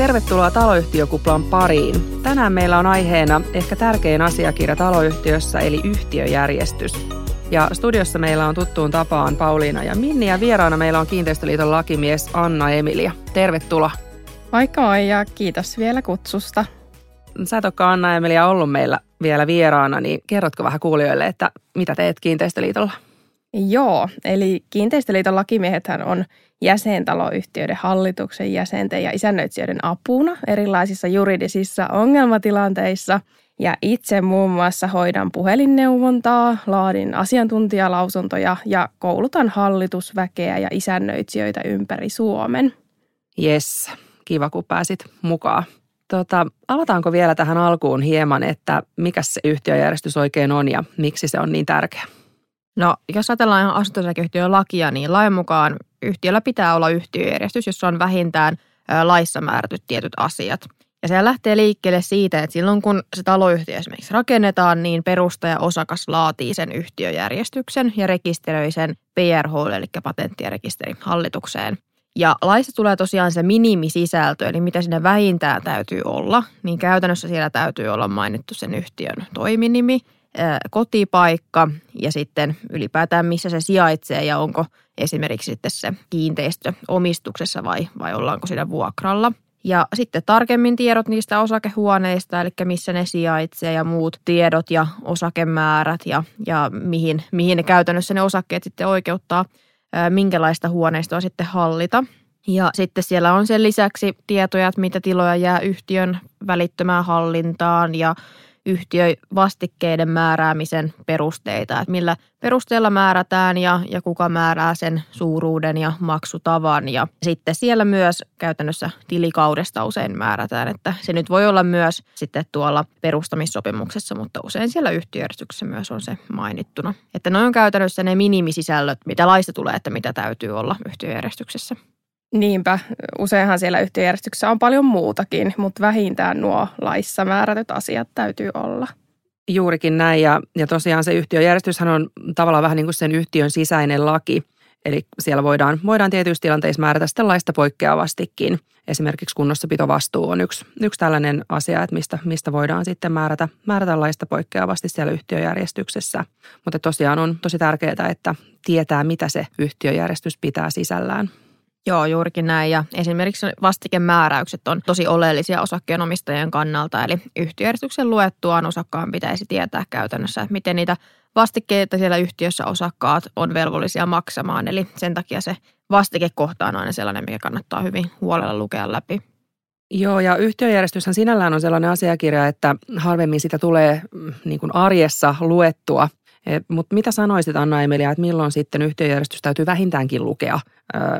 Tervetuloa taloyhtiökuplan pariin. Tänään meillä on aiheena ehkä tärkein asiakirja taloyhtiössä, eli yhtiöjärjestys. Ja studiossa meillä on tuttuun tapaan Pauliina ja Minni, ja vieraana meillä on Kiinteistöliiton lakimies Anna-Emilia. Tervetuloa. Moikka ja kiitos vielä kutsusta. Sä et olekaan, Anna-Emilia, ollut meillä vielä vieraana, niin kerrotko vähän kuulijoille, että mitä teet Kiinteistöliitolla? Joo, eli Kiinteistöliiton lakimiehethän on jäsentaloyhtiöiden hallituksen jäsenten ja isännöitsijöiden apuna erilaisissa juridisissa ongelmatilanteissa. Ja itse muun muassa hoidan puhelinneuvontaa, laadin asiantuntijalausuntoja ja koulutan hallitusväkeä ja isännöitsijöitä ympäri Suomen. Jes, kiva kun pääsit mukaan. Avataanko vielä tähän alkuun hieman, että mikä se yhtiöjärjestys oikein on ja miksi se on niin tärkeä? No, jos ajatellaan ihan asunto-osakeyhtiön lakia, niin lain mukaan yhtiöllä pitää olla yhtiöjärjestys, jossa on vähintään laissa määrätyt tietyt asiat. Ja se lähtee liikkeelle siitä, että silloin kun se taloyhtiö esimerkiksi rakennetaan, niin perustaja-osakas laatii sen yhtiöjärjestyksen ja rekisteröi sen PRH:lle, eli patentti- ja rekisterihallitukseen. Ja laissa tulee tosiaan se minimisisältö, eli mitä sinne vähintään täytyy olla, niin käytännössä siellä täytyy olla mainittu sen yhtiön toiminimi, kotipaikka ja sitten ylipäätään missä se sijaitsee ja onko esimerkiksi sitten se kiinteistö omistuksessa vai ollaanko siinä vuokralla. Ja sitten tarkemmin tiedot niistä osakehuoneista, eli missä ne sijaitsee ja muut tiedot ja osakemäärät ja mihin ne käytännössä ne osakkeet sitten oikeuttaa, minkälaista huoneistoa sitten hallita. Ja sitten siellä on sen lisäksi tietoja, että mitä tiloja jää yhtiön välittömään hallintaan ja yhtiövastikkeiden määräämisen perusteita, että millä perusteella määrätään ja kuka määrää sen suuruuden ja maksutavan. Ja sitten siellä myös käytännössä tilikaudesta usein määrätään, että se nyt voi olla myös sitten tuolla perustamissopimuksessa, mutta usein siellä yhtiöjärjestyksessä myös on se mainittuna. Että ne on käytännössä ne minimisisällöt, mitä laista tulee, että mitä täytyy olla yhtiöjärjestyksessä. Niinpä, useinhan siellä yhtiöjärjestyksessä on paljon muutakin, mutta vähintään nuo laissa määrätyt asiat täytyy olla. Juurikin näin, ja tosiaan se yhtiöjärjestyshän on tavallaan vähän niin kuin sen yhtiön sisäinen laki. Eli siellä voidaan tietyissä tilanteissa määrätä sitten laista poikkeavastikin. Esimerkiksi kunnossapitovastuu on yksi tällainen asia, että mistä voidaan sitten määrätä laista poikkeavasti siellä yhtiöjärjestyksessä. Mutta tosiaan on tosi tärkeää, että tietää, mitä se yhtiöjärjestys pitää sisällään. Joo, juurikin näin. Ja esimerkiksi vastikemääräykset on tosi oleellisia osakkeenomistajien kannalta. Eli yhtiöjärjestyksen luettuaan osakkaan pitäisi tietää käytännössä, että miten niitä vastikkeita siellä yhtiössä osakkaat on velvollisia maksamaan. Eli sen takia se vastikekohta on aina sellainen, mikä kannattaa hyvin huolella lukea läpi. Joo, ja yhtiöjärjestyshän sinällään on sellainen asiakirja, että harvemmin sitä tulee niin kuin arjessa luettua. Mutta mitä sanoisit, Anna-Emilia, että milloin sitten yhtiöjärjestys täytyy vähintäänkin lukea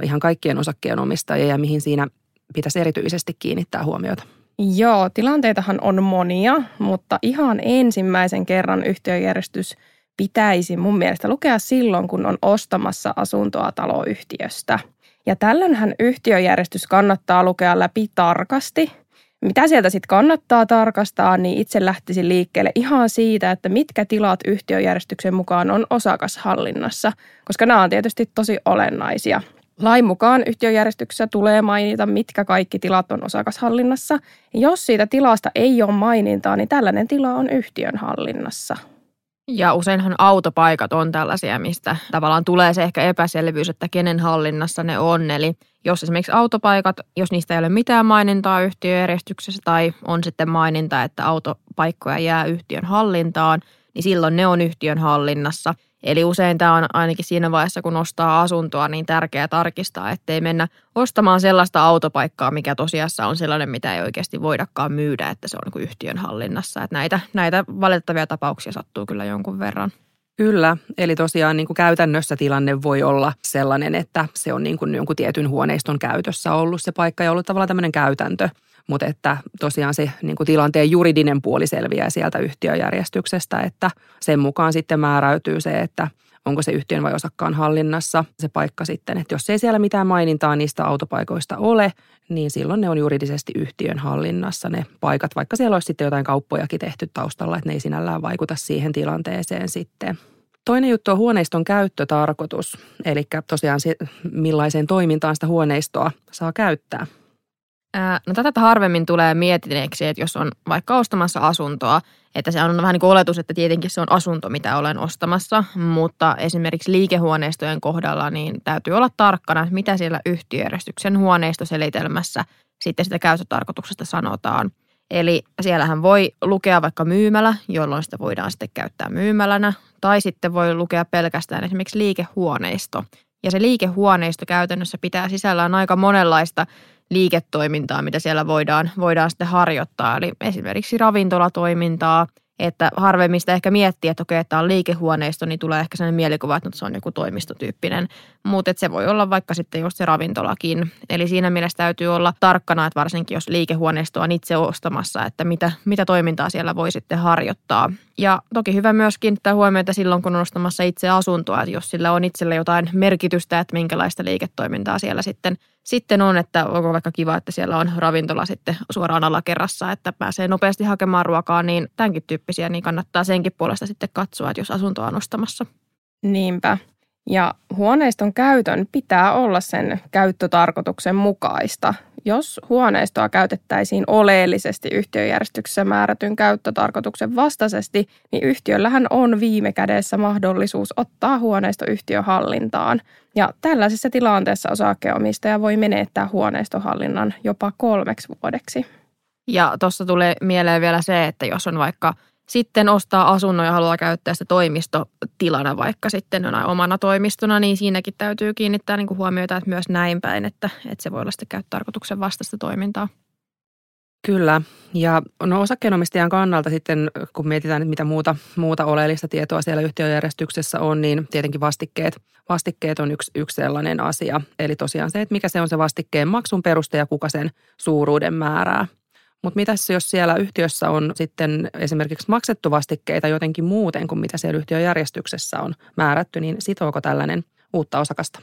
ihan kaikkien osakkeenomistajien ja mihin siinä pitäisi erityisesti kiinnittää huomiota? Joo, tilanteitahan on monia, mutta ihan ensimmäisen kerran yhtiöjärjestys pitäisi mun mielestä lukea silloin, kun on ostamassa asuntoa taloyhtiöstä. Ja tällöinhän yhtiöjärjestys kannattaa lukea läpi tarkasti. Mitä sieltä sitten kannattaa tarkastaa, niin itse lähtisin liikkeelle ihan siitä, että mitkä tilat yhtiöjärjestyksen mukaan on osakashallinnassa, koska nämä on tietysti tosi olennaisia. Lain mukaan yhtiöjärjestyksessä tulee mainita, mitkä kaikki tilat on osakashallinnassa. Jos siitä tilasta ei ole mainintaa, niin tällainen tila on yhtiön hallinnassa. Ja useinhan autopaikat on tällaisia, mistä tavallaan tulee se ehkä epäselvyys, että kenen hallinnassa ne on. Eli jos esimerkiksi autopaikat, jos niistä ei ole mitään mainintaa yhtiöjärjestyksessä tai on sitten maininta, että autopaikkoja jää yhtiön hallintaan, niin silloin ne on yhtiön hallinnassa. Eli usein tämä on ainakin siinä vaiheessa, kun ostaa asuntoa, niin tärkeää tarkistaa, ettei mennä ostamaan sellaista autopaikkaa, mikä tosiasiassa on sellainen, mitä ei oikeasti voidakaan myydä, että se on niin kuin yhtiön hallinnassa. Että näitä valitettavia tapauksia sattuu kyllä jonkun verran. Kyllä, eli tosiaan niin kuin käytännössä tilanne voi olla sellainen, että se on niin kuin jonkun tietyn huoneiston käytössä ollut se paikka ja ollut tavallaan tämmöinen käytäntö. Mutta että tosiaan se niin kuin tilanteen juridinen puoli selviää sieltä yhtiöjärjestyksestä, että sen mukaan sitten määräytyy se, että onko se yhtiön vai osakkaan hallinnassa se paikka sitten. Että jos ei siellä mitään mainintaa niistä autopaikoista ole, niin silloin ne on juridisesti yhtiön hallinnassa ne paikat, vaikka siellä olisi sitten jotain kauppojakin tehty taustalla, että ne ei sinällään vaikuta siihen tilanteeseen sitten. Toinen juttu on huoneiston käyttötarkoitus, eli tosiaan se, millaiseen toimintaan sitä huoneistoa saa käyttää. No tätä harvemmin tulee mietineeksi, että jos on vaikka ostamassa asuntoa, että se on vähän niin kuin oletus, että tietenkin se on asunto, mitä olen ostamassa, mutta esimerkiksi liikehuoneistojen kohdalla niin täytyy olla tarkkana, mitä siellä yhtiöjärjestyksen huoneistoselitelmässä sitten sitä käyttötarkoituksesta sanotaan. Eli siellähän voi lukea vaikka myymälä, jolloin sitä voidaan sitten käyttää myymälänä, tai sitten voi lukea pelkästään esimerkiksi liikehuoneisto. Ja se liikehuoneisto käytännössä pitää sisällään aika monenlaista liiketoimintaa, mitä siellä voidaan sitten harjoittaa. Eli esimerkiksi ravintolatoimintaa, että harvemmin sitä ehkä miettii, että okei, että on liikehuoneisto, niin tulee ehkä sellainen mielikuva, että se on joku toimistotyyppinen. Mutta se voi olla vaikka sitten just se ravintolakin. Eli siinä mielessä täytyy olla tarkkana, että varsinkin jos liikehuoneisto on itse ostamassa, että mitä toimintaa siellä voi sitten harjoittaa. Ja toki hyvä myös kiinnittää huomiota silloin, kun on ostamassa itse asuntoa, että jos sillä on itsellä jotain merkitystä, että minkälaista liiketoimintaa siellä sitten on, että onko vaikka kiva, että siellä on ravintola sitten suoraan alakerrassa, että pääsee nopeasti hakemaan ruokaa, niin tämänkin tyyppisiä, niin kannattaa senkin puolesta sitten katsoa, että jos asuntoa on ostamassa. Niinpä. Ja huoneiston käytön pitää olla sen käyttötarkoituksen mukaista. Jos huoneistoa käytettäisiin oleellisesti yhtiöjärjestyksessä määrätyn käyttötarkoituksen vastaisesti, niin yhtiöllähän on viime kädessä mahdollisuus ottaa huoneisto yhtiöhallintaan. Ja tällaisessa tilanteessa osakeomistaja voi menettää huoneistohallinnan jopa 3 vuodeksi. Ja tuossa tulee mieleen vielä se, että jos on vaikka sitten ostaa asunnon ja haluaa käyttää sitä toimistotilana vaikka sitten jonain omana toimistona, niin siinäkin täytyy kiinnittää huomiota, että myös näin päin, että se voi olla sitten käyttötarkoituksen vastaista toimintaa. Kyllä. Ja no osakkeenomistajan kannalta sitten, kun mietitään, mitä muuta oleellista tietoa siellä yhtiöjärjestyksessä on, niin tietenkin vastikkeet. Vastikkeet on yksi sellainen asia. Eli tosiaan se, että mikä se on se vastikkeen maksun peruste ja kuka sen suuruuden määrää. Mutta mitäs jos siellä yhtiössä on sitten esimerkiksi maksettu vastikkeita jotenkin muuten kuin mitä siellä yhtiöjärjestyksessä on määrätty, niin sitooko tällainen uutta osakasta?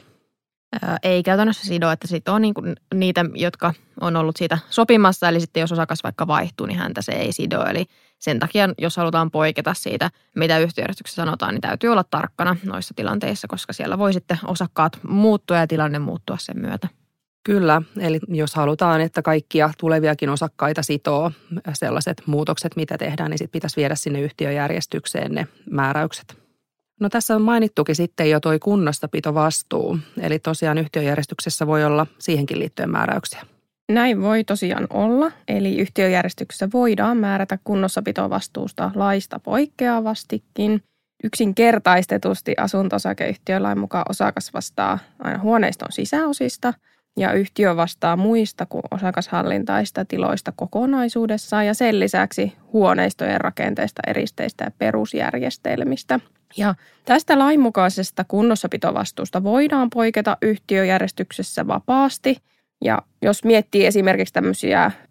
Ei käytännössä sido, että sitoo niin kuin niitä, jotka on ollut siitä sopimassa, eli sitten jos osakas vaikka vaihtuu, niin häntä se ei sido. Eli sen takia, jos halutaan poiketa siitä, mitä yhtiöjärjestyksessä sanotaan, niin täytyy olla tarkkana noissa tilanteissa, koska siellä voi sitten osakkaat muuttua ja tilanne muuttua sen myötä. Kyllä, eli jos halutaan, että kaikkia tuleviakin osakkaita sitoo sellaiset muutokset, mitä tehdään, niin sitten pitäisi viedä sinne yhtiöjärjestykseen ne määräykset. No tässä on mainittukin sitten jo toi kunnossapitovastuu, eli tosiaan yhtiöjärjestyksessä voi olla siihenkin liittyen määräyksiä. Näin voi tosiaan olla, eli yhtiöjärjestyksessä voidaan määrätä kunnossapitovastuusta laista poikkeavastikin. Yksinkertaistetusti asunto-osakeyhtiölain mukaan osakas vastaa aina huoneiston sisäosista, ja yhtiö vastaa muista kuin osakashallintaista tiloista kokonaisuudessaan ja sen lisäksi huoneistojen rakenteista, eristeistä ja perusjärjestelmistä. Ja tästä lainmukaisesta kunnossapitovastuusta voidaan poiketa yhtiöjärjestyksessä vapaasti. Ja jos miettii esimerkiksi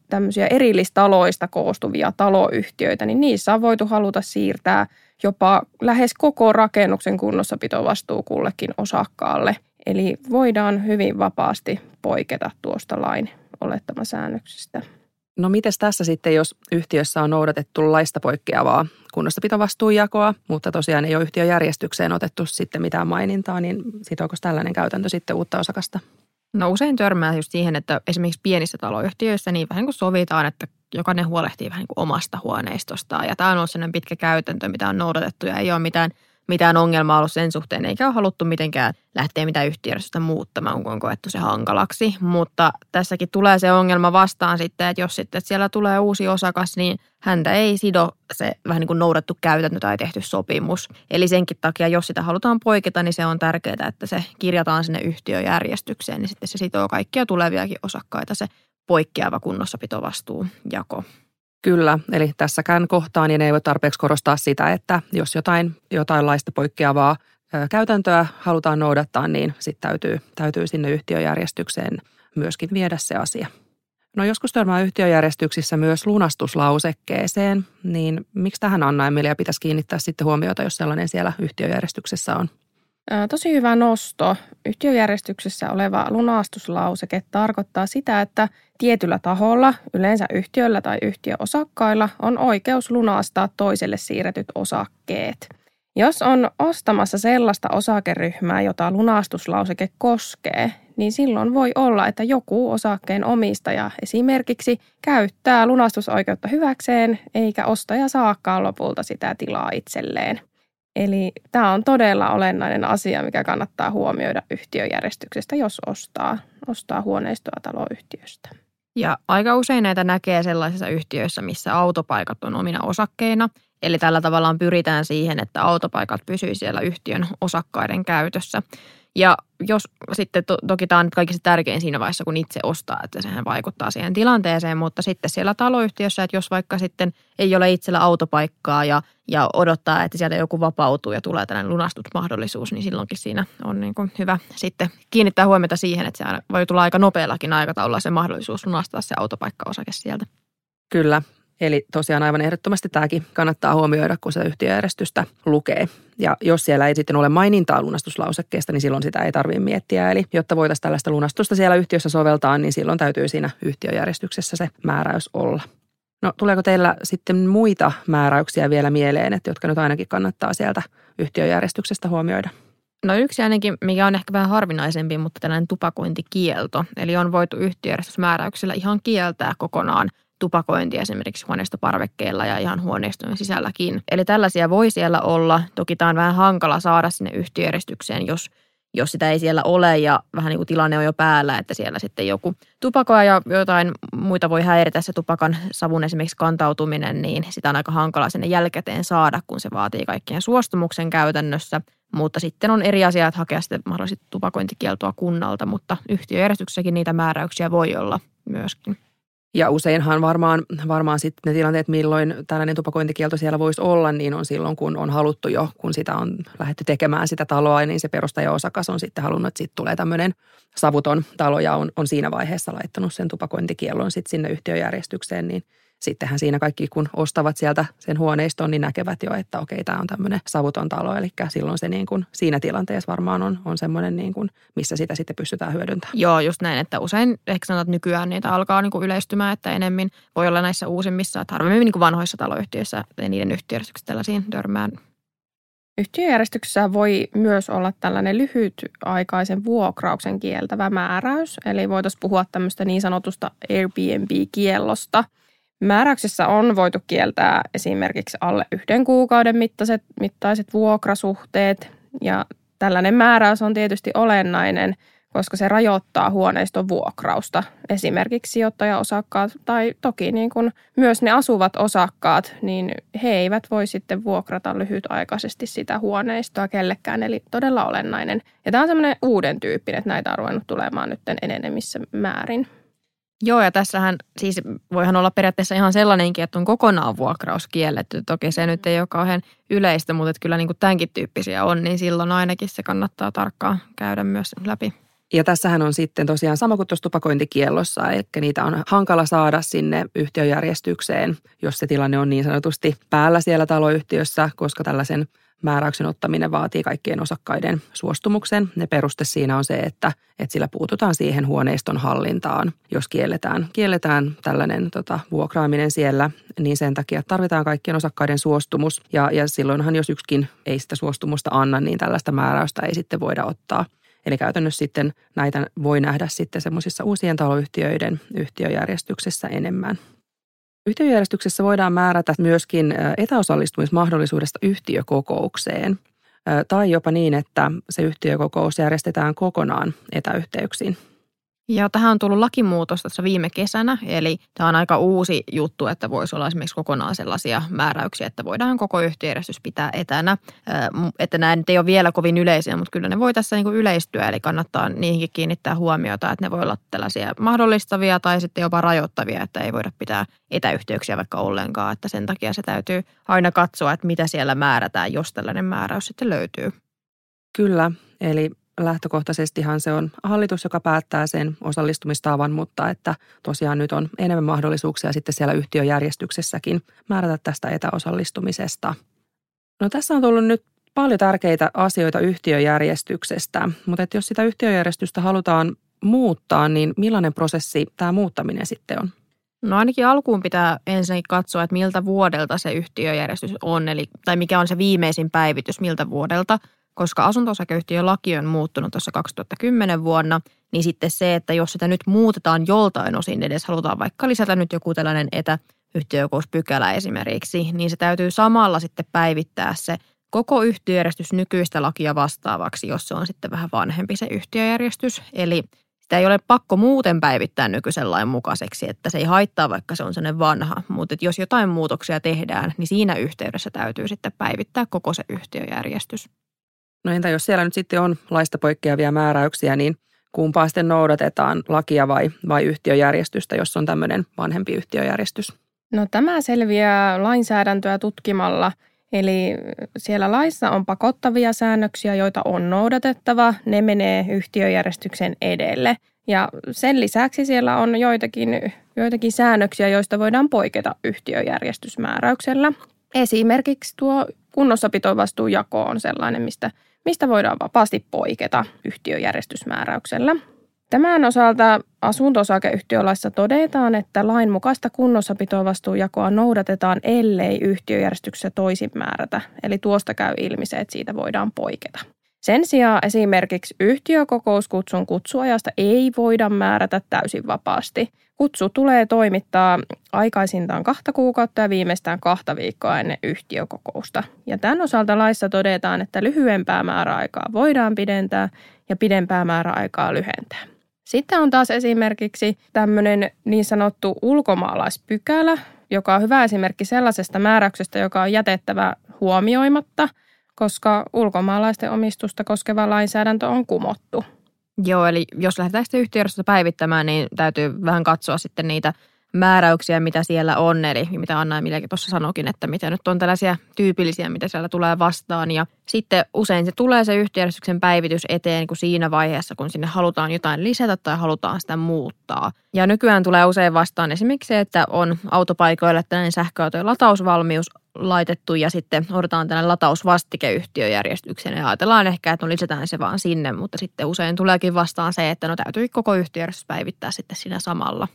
tämmöisiä erillistaloista koostuvia taloyhtiöitä, niin niissä on voitu haluta siirtää jopa lähes koko rakennuksen kunnossapitovastuu kullekin osakkaalle. Eli voidaan hyvin vapaasti poiketa tuosta lain olettamasäännöksistä. No mites tässä sitten, jos yhtiössä on noudatettu laista poikkeavaa kunnossapitovastuunjakoa, mutta tosiaan ei ole yhtiöjärjestykseen otettu sitten mitään mainintaa, niin sitooko tällainen käytäntö sitten uutta osakasta? No usein törmää just siihen, että esimerkiksi pienissä taloyhtiöissä niin vähän kuin sovitaan, että jokainen huolehtii vähän kuin omasta huoneistostaan. Ja tämä on ollut sellainen pitkä käytäntö, mitä on noudatettu ja ei ole mitään ongelmaa ollut sen suhteen, eikä ole haluttu mitenkään lähteä mitään yhtiöjärjestystä muuttamaan, kun on koettu se hankalaksi. Mutta tässäkin tulee se ongelma vastaan sitten, että jos sitten siellä tulee uusi osakas, niin häntä ei sido se vähän niin kuin noudattu käytäntö tai tehty sopimus. Eli senkin takia, jos sitä halutaan poiketa, niin se on tärkeää, että se kirjataan sinne yhtiöjärjestykseen, niin sitten se sitoo kaikkia tuleviakin osakkaita se poikkeava kunnossapitovastuujako. Kyllä, eli tässäkään kohtaan niin ei voi tarpeeksi korostaa sitä, että jos jotain laista poikkeavaa käytäntöä halutaan noudattaa, niin sitten täytyy sinne yhtiöjärjestykseen myöskin viedä se asia. No joskus törmää yhtiöjärjestyksissä myös lunastuslausekkeeseen, niin miksi tähän Anna-Emilia pitäisi kiinnittää sitten huomiota, jos sellainen siellä yhtiöjärjestyksessä on? Tosi hyvä nosto. Yhtiöjärjestyksessä oleva lunastuslauseke tarkoittaa sitä, että tietyllä taholla, yleensä yhtiöllä tai yhtiöosakkailla, on oikeus lunastaa toiselle siirretyt osakkeet. Jos on ostamassa sellaista osakeryhmää, jota lunastuslauseke koskee, niin silloin voi olla, että joku osakkeen omistaja esimerkiksi käyttää lunastusoikeutta hyväkseen, eikä ostaja saakaan lopulta sitä tilaa itselleen. Eli tämä on todella olennainen asia, mikä kannattaa huomioida yhtiöjärjestyksestä, jos ostaa huoneistoa taloyhtiöstä. Ja aika usein näitä näkee sellaisissa yhtiöissä, missä autopaikat on omina osakkeina. Eli tällä tavallaan pyritään siihen, että autopaikat pysyy siellä yhtiön osakkaiden käytössä. Ja jos sitten toki tämä on kaikista tärkein siinä vaiheessa, kun itse ostaa, että sehän vaikuttaa siihen tilanteeseen, mutta sitten siellä taloyhtiössä, että jos vaikka sitten ei ole itsellä autopaikkaa ja odottaa, että sieltä joku vapautuu ja tulee tällainen lunastusmahdollisuus, niin silloinkin siinä on niin kuin hyvä sitten kiinnittää huomiota siihen, että se voi tulla aika nopeallakin aikataululla se mahdollisuus lunastaa se autopaikkaosake sieltä. Kyllä. Eli tosiaan aivan ehdottomasti tämäkin kannattaa huomioida, kun se yhtiöjärjestystä lukee. Ja jos siellä ei sitten ole mainintaa lunastuslausekkeesta, niin silloin sitä ei tarvitse miettiä. Eli jotta voitaisiin tällaista lunastusta siellä yhtiössä soveltaa, niin silloin täytyy siinä yhtiöjärjestyksessä se määräys olla. No tuleeko teillä sitten muita määräyksiä vielä mieleen, että jotka nyt ainakin kannattaa sieltä yhtiöjärjestyksestä huomioida? No yksi ainakin, mikä on ehkä vähän harvinaisempi, mutta tällainen tupakointikielto. Eli on voitu yhtiöjärjestysmääräyksellä ihan kieltää kokonaan tupakointi esimerkiksi huoneistoparvekkeilla ja ihan huoneistojen sisälläkin. Eli tällaisia voi siellä olla. Toki tämä on vähän hankala saada sinne yhtiöjärjestykseen, jos sitä ei siellä ole ja vähän niin kuin tilanne on jo päällä, että siellä sitten joku tupakoja ja jotain muita voi häiritä se tupakan savun esimerkiksi kantautuminen, niin sitä on aika hankala sinne jälkikäteen saada, kun se vaatii kaikkien suostumuksen käytännössä. Mutta sitten on eri asiat hakea sitten mahdollisesti tupakointikieltoa kunnalta, mutta yhtiöjärjestyksessäkin niitä määräyksiä voi olla myöskin. Ja useinhan varmaan sitten ne tilanteet, milloin tällainen tupakointikielto siellä voisi olla, niin on silloin, kun on haluttu jo, kun sitä on lähdetty tekemään sitä taloa, niin se perustajaosakas on sitten halunnut, että siitä tulee tämmöinen savuton talo ja on siinä vaiheessa laittanut sen tupakointikiellon sitten sinne yhtiöjärjestykseen, niin sittenhän siinä kaikki, kun ostavat sieltä sen huoneiston, niin näkevät jo, että okei, tämä on tämmöinen savuton talo, eli silloin se niin kuin siinä tilanteessa varmaan on semmoinen, niin kuin, missä sitä sitten pystytään hyödyntämään. Joo, just näin, että usein ehkä sanotaan, että nykyään niitä alkaa niin kuin yleistymään, että enemmän voi olla näissä uusimmissa, että harvemmin niin kuin vanhoissa taloyhtiöissä ja niiden yhtiöjärjestyksissä tällaisiin törmään. Yhtiöjärjestyksessä voi myös olla tällainen lyhytaikaisen vuokrauksen kieltävä määräys, eli voitaisiin puhua tämmöistä niin sanotusta Airbnb-kiellosta. Määräyksessä on voitu kieltää esimerkiksi alle 1 kuukauden mittaiset vuokrasuhteet ja tällainen määräys on tietysti olennainen, koska se rajoittaa huoneiston vuokrausta. Esimerkiksi sijoittajaosakkaat tai toki niin kuin myös ne asuvat osakkaat, niin he eivät voi sitten vuokrata lyhytaikaisesti sitä huoneistoa kellekään, eli todella olennainen. Ja tämä on semmoinen uuden tyyppinen, että näitä on ruvennut tulemaan nyt enenemissä määrin. Joo, ja tässähän siis voihan olla periaatteessa ihan sellainenkin, että on kokonaan vuokraus kielletty. Toki se nyt ei ole kauhean yleistä, mutta että kyllä niin kuin tämänkin tyyppisiä on, niin silloin ainakin se kannattaa tarkkaan käydä myös läpi. Ja tässähän on sitten tosiaan sama kuin tuossa tupakointikiellossa, eli niitä on hankala saada sinne yhtiöjärjestykseen, jos se tilanne on niin sanotusti päällä siellä taloyhtiössä, koska tällaisen määräyksen ottaminen vaatii kaikkien osakkaiden suostumuksen. Ne peruste siinä on se, että sillä puututaan siihen huoneiston hallintaan. Jos kielletään tällainen vuokraaminen siellä, niin sen takia tarvitaan kaikkien osakkaiden suostumus. Ja silloinhan, jos yksikin ei sitä suostumusta anna, niin tällaista määräystä ei sitten voida ottaa. Eli käytännössä sitten näitä voi nähdä sitten semmoisissa uusien taloyhtiöiden yhtiöjärjestyksessä enemmän. Yhtiöjärjestyksessä voidaan määrätä myöskin etäosallistumismahdollisuudesta yhtiökokoukseen tai jopa niin, että se yhtiökokous järjestetään kokonaan etäyhteyksiin. Ja tähän on tullut lakimuutos tässä viime kesänä, eli tämä on aika uusi juttu, että voisi olla esimerkiksi kokonaan sellaisia määräyksiä, että voidaan koko yhtiöjärjestys pitää etänä. Että nämä nyt ei ole vielä kovin yleisiä, mutta kyllä ne voi tässä niin kuin yleistyä, eli kannattaa niihinkin kiinnittää huomiota, että ne voi olla tällaisia mahdollistavia tai sitten jopa rajoittavia, että ei voida pitää etäyhteyksiä vaikka ollenkaan, että sen takia se täytyy aina katsoa, että mitä siellä määrätään, jos tällainen määräys sitten löytyy. Kyllä, eli lähtökohtaisestihan se on hallitus, joka päättää sen osallistumistavan, mutta että tosiaan nyt on enemmän mahdollisuuksia sitten siellä yhtiöjärjestyksessäkin määrätä tästä etäosallistumisesta. No tässä on tullut nyt paljon tärkeitä asioita yhtiöjärjestyksestä, mutta että jos sitä yhtiöjärjestystä halutaan muuttaa, niin millainen prosessi tämä muuttaminen sitten on? No ainakin alkuun pitää ensinnäkin katsoa, että miltä vuodelta se yhtiöjärjestys on, tai mikä on se viimeisin päivitys miltä vuodelta, koska asunto-osakeyhtiölaki on muuttunut tuossa 2010 vuonna, niin sitten se, että jos sitä nyt muutetaan joltain osin, edes halutaan vaikka lisätä nyt joku tällainen etäyhtiökouspykälä esimerkiksi, niin se täytyy samalla sitten päivittää se koko yhtiöjärjestys nykyistä lakia vastaavaksi, jos se on sitten vähän vanhempi se yhtiöjärjestys, eli sitä ei ole pakko muuten päivittää nykyisen lain mukaiseksi, että se ei haittaa, vaikka se on sellainen vanha. Mutta jos jotain muutoksia tehdään, niin siinä yhteydessä täytyy sitten päivittää koko se yhtiöjärjestys. No entä jos siellä nyt sitten on laista poikkeavia määräyksiä, niin kumpaa sitten noudatetaan, lakia vai yhtiöjärjestystä, jos on tämmöinen vanhempi yhtiöjärjestys? No tämä selviää lainsäädäntöä tutkimalla. Eli siellä laissa on pakottavia säännöksiä, joita on noudatettava. Ne menee yhtiöjärjestyksen edelle. Ja sen lisäksi siellä on joitakin säännöksiä, joista voidaan poiketa yhtiöjärjestysmääräyksellä. Esimerkiksi tuo kunnossapitovastuujako on sellainen, mistä voidaan vapaasti poiketa yhtiöjärjestysmääräyksellä. Tämän osalta asunto-osakeyhtiölaissa todetaan, että lain mukaista kunnossapitovastuujakoa noudatetaan, ellei yhtiöjärjestyksessä toisin määrätä. Eli tuosta käy ilmi se, että siitä voidaan poiketa. Sen sijaan esimerkiksi yhtiökokouskutsun kutsuajasta ei voida määrätä täysin vapaasti. Kutsu tulee toimittaa aikaisintaan 2 kuukautta ja viimeistään 2 viikkoa ennen yhtiökokousta. Ja tämän osalta laissa todetaan, että lyhyempää määräaikaa voidaan pidentää ja pidempää määräaikaa lyhentää. Sitten on taas esimerkiksi tämmöinen niin sanottu ulkomaalaispykälä, joka on hyvä esimerkki sellaisesta määräyksestä, joka on jätettävä huomioimatta, koska ulkomaalaisten omistusta koskeva lainsäädäntö on kumottu. Joo, eli jos lähdetään sitä yhtiöjärjestystä päivittämään, niin täytyy vähän katsoa sitten niitä määräyksiä, mitä siellä on. Eli mitä Anna-Emiliakin tuossa sanoikin, että mitä nyt on tällaisia tyypillisiä, mitä siellä tulee vastaan. Ja sitten usein se tulee se yhtiöjärjestyksen päivitys eteen kun siinä vaiheessa, kun sinne halutaan jotain lisätä tai halutaan sitä muuttaa. Ja nykyään tulee usein vastaan esimerkiksi se, että on autopaikoilla tällainen sähköautojen latausvalmius laitettu ja sitten odotetaan tällainen latausvastikeyhtiöjärjestyksen ja ajatellaan ehkä, että no lisätään se vaan sinne, mutta sitten usein tuleekin vastaan se, että no täytyy koko yhtiöjärjestys päivittää sitten siinä samalla.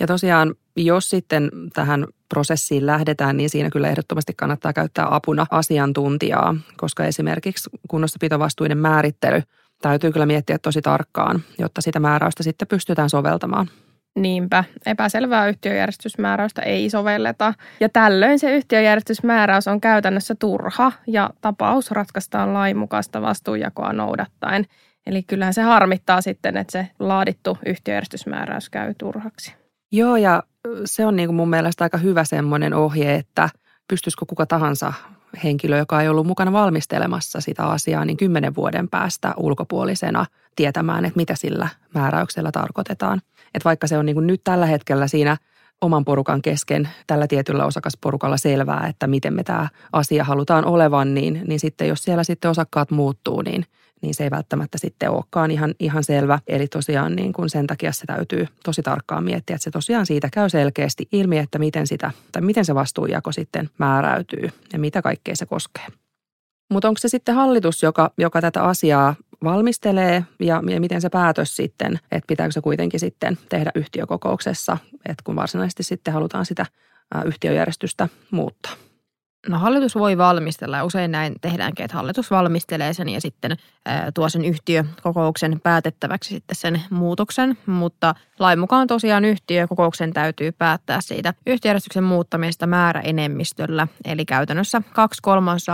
Ja tosiaan, jos sitten tähän prosessiin lähdetään, niin siinä kyllä ehdottomasti kannattaa käyttää apuna asiantuntijaa, koska esimerkiksi kunnossapitovastuiden määrittely täytyy kyllä miettiä tosi tarkkaan, jotta sitä määräystä sitten pystytään soveltamaan. Niinpä, epäselvää yhtiöjärjestysmääräystä ei sovelleta ja tällöin se yhtiöjärjestysmääräys on käytännössä turha ja tapaus ratkaistaan lainmukaista vastuunjakoa noudattaen. Eli kyllähän se harmittaa sitten, että se laadittu yhtiöjärjestysmääräys käy turhaksi. Joo, ja se on niin kuin mun mielestä aika hyvä semmoinen ohje, että pystyisikö kuka tahansa henkilö, joka ei ollut mukana valmistelemassa sitä asiaa, niin 10 vuoden päästä ulkopuolisena tietämään, että mitä sillä määräyksellä tarkoitetaan. Että vaikka se on niin kuin nyt tällä hetkellä siinä oman porukan kesken tällä tietyllä osakasporukalla selvää, että miten me tämä asia halutaan olevan, niin sitten jos siellä sitten osakkaat muuttuu, niin se ei välttämättä sitten olekaan ihan selvä. Eli tosiaan niin kuin sen takia se täytyy tosi tarkkaan miettiä, että se tosiaan siitä käy selkeästi ilmi, että miten se vastuunjako sitten määräytyy ja mitä kaikkea se koskee. Mutta onko se sitten hallitus, joka tätä asiaa valmistelee ja miten se päätös sitten, että pitääkö se kuitenkin sitten tehdä yhtiökokouksessa, että kun varsinaisesti sitten halutaan sitä yhtiöjärjestystä muuttaa? No hallitus voi valmistella ja usein näin tehdäänkin, että hallitus valmistelee sen ja sitten tuo sen yhtiökokouksen päätettäväksi sitten sen muutoksen, mutta lain mukaan tosiaan yhtiökokouksen täytyy päättää siitä yhtiöjärjestyksen muuttamisesta määräenemmistöllä, eli käytännössä 2/3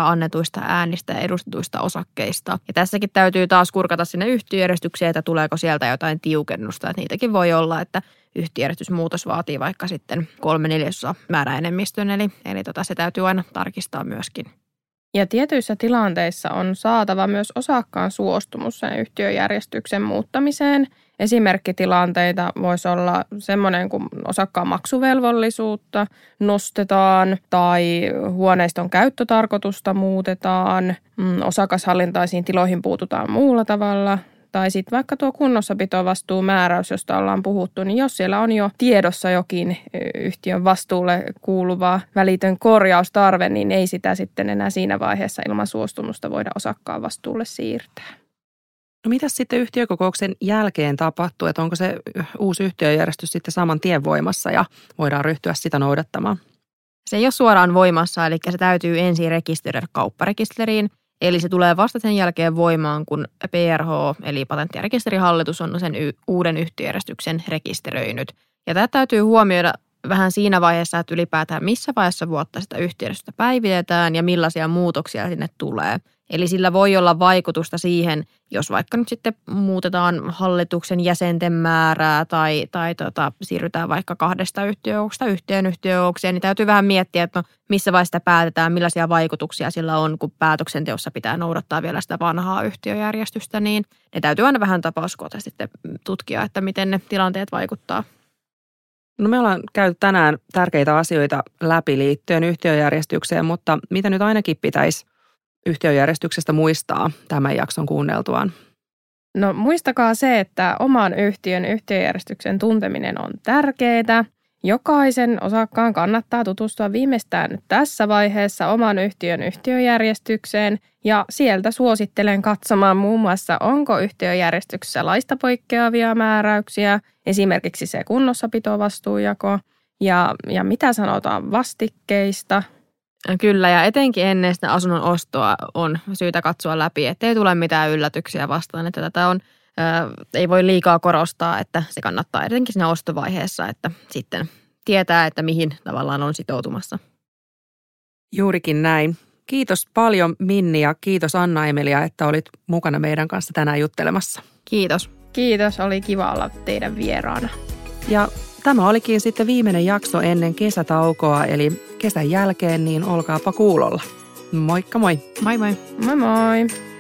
annetuista äänistä ja edustetuista osakkeista. Ja tässäkin täytyy taas kurkata sinne yhtiöjärjestykseen, että tuleeko sieltä jotain tiukennusta, että niitäkin voi olla, että yhtiöjärjestysmuutos vaatii vaikka sitten 3/4 määräenemmistön, eli se täytyy aina tarkistaa myöskin. Ja tietyissä tilanteissa on saatava myös osakkaan suostumus sen yhtiöjärjestyksen muuttamiseen. Esimerkkitilanteita voisi olla semmoinen, kun osakkaan maksuvelvollisuutta nostetaan tai huoneiston käyttötarkoitusta muutetaan, osakashallintaisiin tiloihin puututaan muulla tavalla – tai sitten vaikka tuo kunnossapitovastuumääräys, josta ollaan puhuttu, niin jos siellä on jo tiedossa jokin yhtiön vastuulle kuuluva välitön korjaustarve, niin ei sitä sitten enää siinä vaiheessa ilman suostumusta voida osakkaan vastuulle siirtää. No mitäs sitten yhtiökokouksen jälkeen tapahtuu, että onko se uusi yhtiöjärjestys sitten saman tien voimassa ja voidaan ryhtyä sitä noudattamaan? Se ei ole suoraan voimassa, eli se täytyy ensin rekisteröidä kaupparekisteriin, eli se tulee vasta sen jälkeen voimaan, kun PRH, eli patentti- ja rekisterihallitus, on sen uuden yhtiöjärjestyksen rekisteröinyt. Ja tämä täytyy huomioida vähän siinä vaiheessa, että ylipäätään missä vaiheessa vuotta sitä yhtiöjärjestystä päivitetään ja millaisia muutoksia sinne tulee. Eli sillä voi olla vaikutusta siihen, jos vaikka nyt sitten muutetaan hallituksen jäsenten määrää tai siirrytään vaikka 2 yhtiökokouksesta 1 yhtiökokoukseen, niin täytyy vähän miettiä, että no, missä vaiheessa päätetään, millaisia vaikutuksia sillä on, kun päätöksenteossa pitää noudattaa vielä sitä vanhaa yhtiöjärjestystä, niin ne täytyy aina vähän tapauskohtaisesti sitten tutkia, että miten ne tilanteet vaikuttaa. No me ollaan käyty tänään tärkeitä asioita läpi liittyen yhtiöjärjestykseen, mutta mitä nyt ainakin pitäisi yhtiöjärjestyksestä muistaa tämän jakson kuunneltuaan? No muistakaa se, että oman yhtiön yhtiöjärjestyksen tunteminen on tärkeää. Jokaisen osakkaan kannattaa tutustua viimeistään tässä vaiheessa oman yhtiön yhtiöjärjestykseen ja sieltä suosittelen katsomaan muun muassa, onko yhtiöjärjestyksessä laista poikkeavia määräyksiä, esimerkiksi se kunnossapitovastuujako ja mitä sanotaan vastikkeista. Kyllä, ja etenkin ennen sitä asunnon ostoa on syytä katsoa läpi, ettei tule mitään yllätyksiä vastaan, että tätä on. Ei voi liikaa korostaa, että se kannattaa etenkin siinä ostovaiheessa, että sitten tietää, että mihin tavallaan on sitoutumassa. Juurikin näin. Kiitos paljon Minni ja kiitos Anna-Emilia, että olit mukana meidän kanssa tänään juttelemassa. Kiitos. Kiitos, oli kiva olla teidän vieraana. Ja tämä olikin sitten viimeinen jakso ennen kesätaukoa, eli kesän jälkeen, niin olkaapa kuulolla. Moikka moi. Moi moi. Moi moi.